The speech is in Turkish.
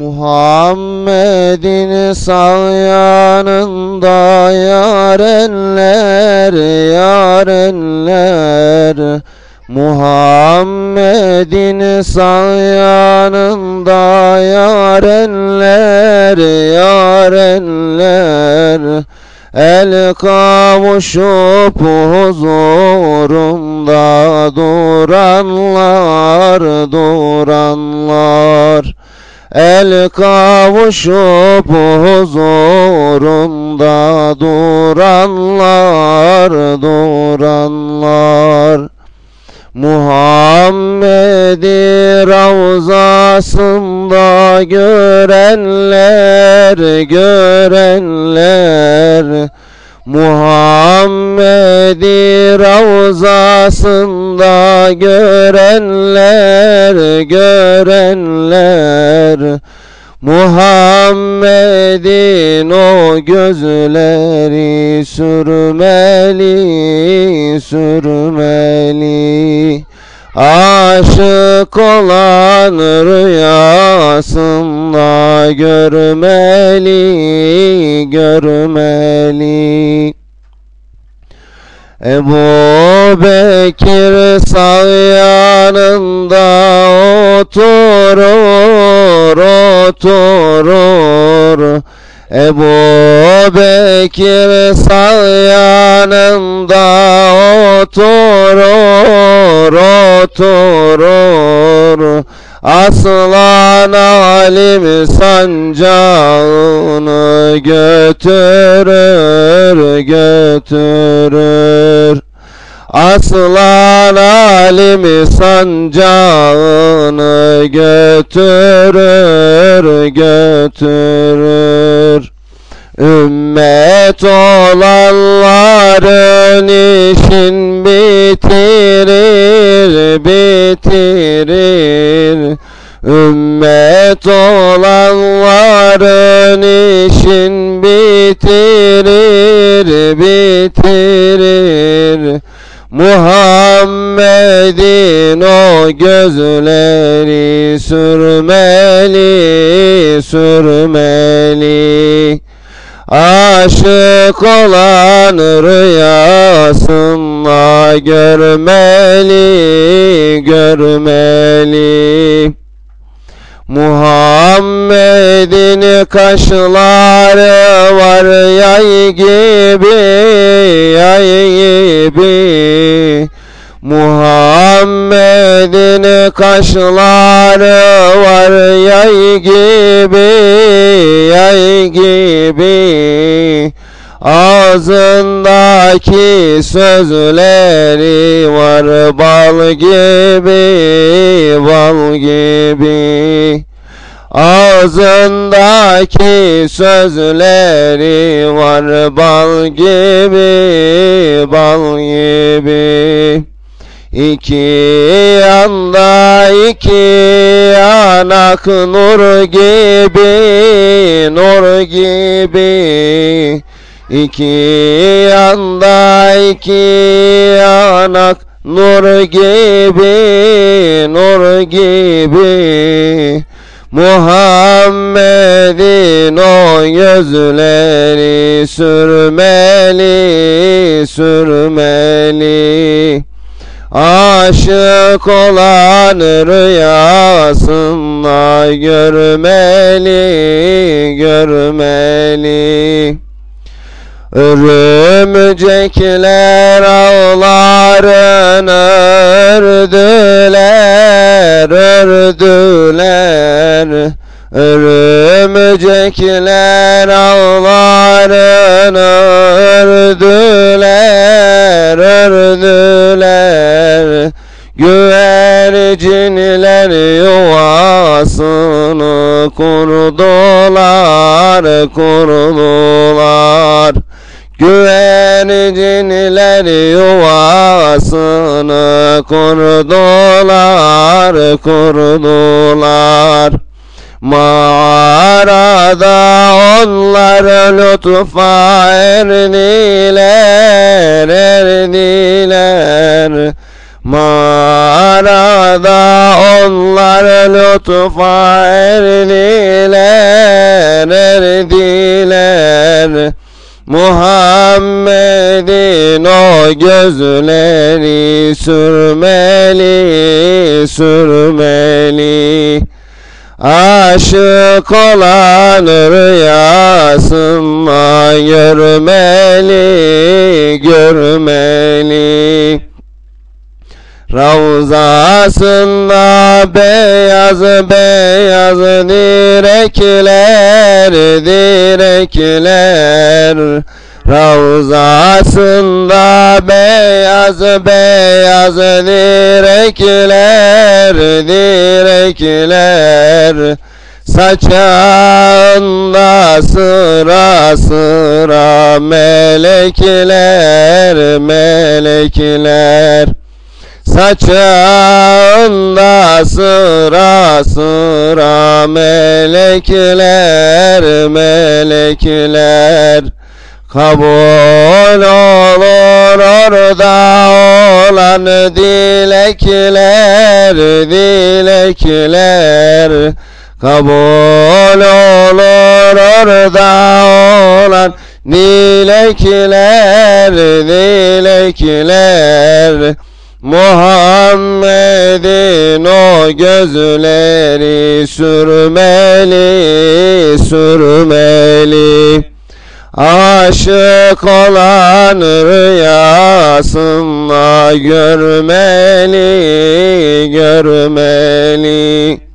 Muhammed'in sağ yanında yarenler, yarenler. Muhammed'in sağ yanında yarenler, yarenler. El kavuşup huzurunda duranlar, duranlar. El kavuşup huzurunda duranlar, duranlar. Muhammed'i ravzasında görenler, görenler. Muhammed'i ravzasında görenler, görenler. Muhammed'in o gözleri sürmeli, sürmeli. Aşık olan rüyasında görmeli, görmeli. Ebu Bekir sağ yanında oturur, oturur. Ebu Bekir sağ yanında oturur, oturur. Aslan alim sancağını götürür, götürür. Aslan alim sancağını götürür, götürür. Ümmet olanların işin bitirir, bitirir. Ümmet olanların işin bitirir, bitirir. Muhammed'in o gözleri sürmeli, sürmeli. Aşık olan rüyasında görmeli, görmeli. Muhammed'in kaşları var yay gibi, yay gibi. Muhammed'in kaşları var yay gibi, yay gibi. Ağzındaki sözleri var bal gibi, bal gibi. Ağzındaki sözleri var bal gibi, bal gibi. İki yanda iki yanak nur gibi, nur gibi. İki yanda iki yanak nur gibi, nur gibi. Muhammed'in o gözleri sürmeli, sürmeli. Aşık olan rüyasında görmeli, görmeli. Örümcekler ağlarını ördüler, ördüler. Örümcekler ağlarını ördüler, ördüler. Güvercinler yuvasını kurdular, kurdular. Güvercinler yuvasını kurdular, kurdular. Mağarada onlar lütfa erdiler, erdiler. Mağarada onlar lütfa erdiler, gözleri sürmeli, sürmeli. Aşık olan rüyasında görmeli, görmeli. Ravzasında beyaz beyaz direkler, direkler. Ravzasında beyaz beyaz direkler, direkler. Saçağında sıra sıra melekler, melekler. Saçağında sıra sıra melekler, melekler. Kabul olur orada olan dilekler, dilekler. Kabul olur orada olan dilekler, dilekler. Muhammed'in o gözleri sürmeli, sürmeli. Aşık olan rüyasında görmeli, görmeli.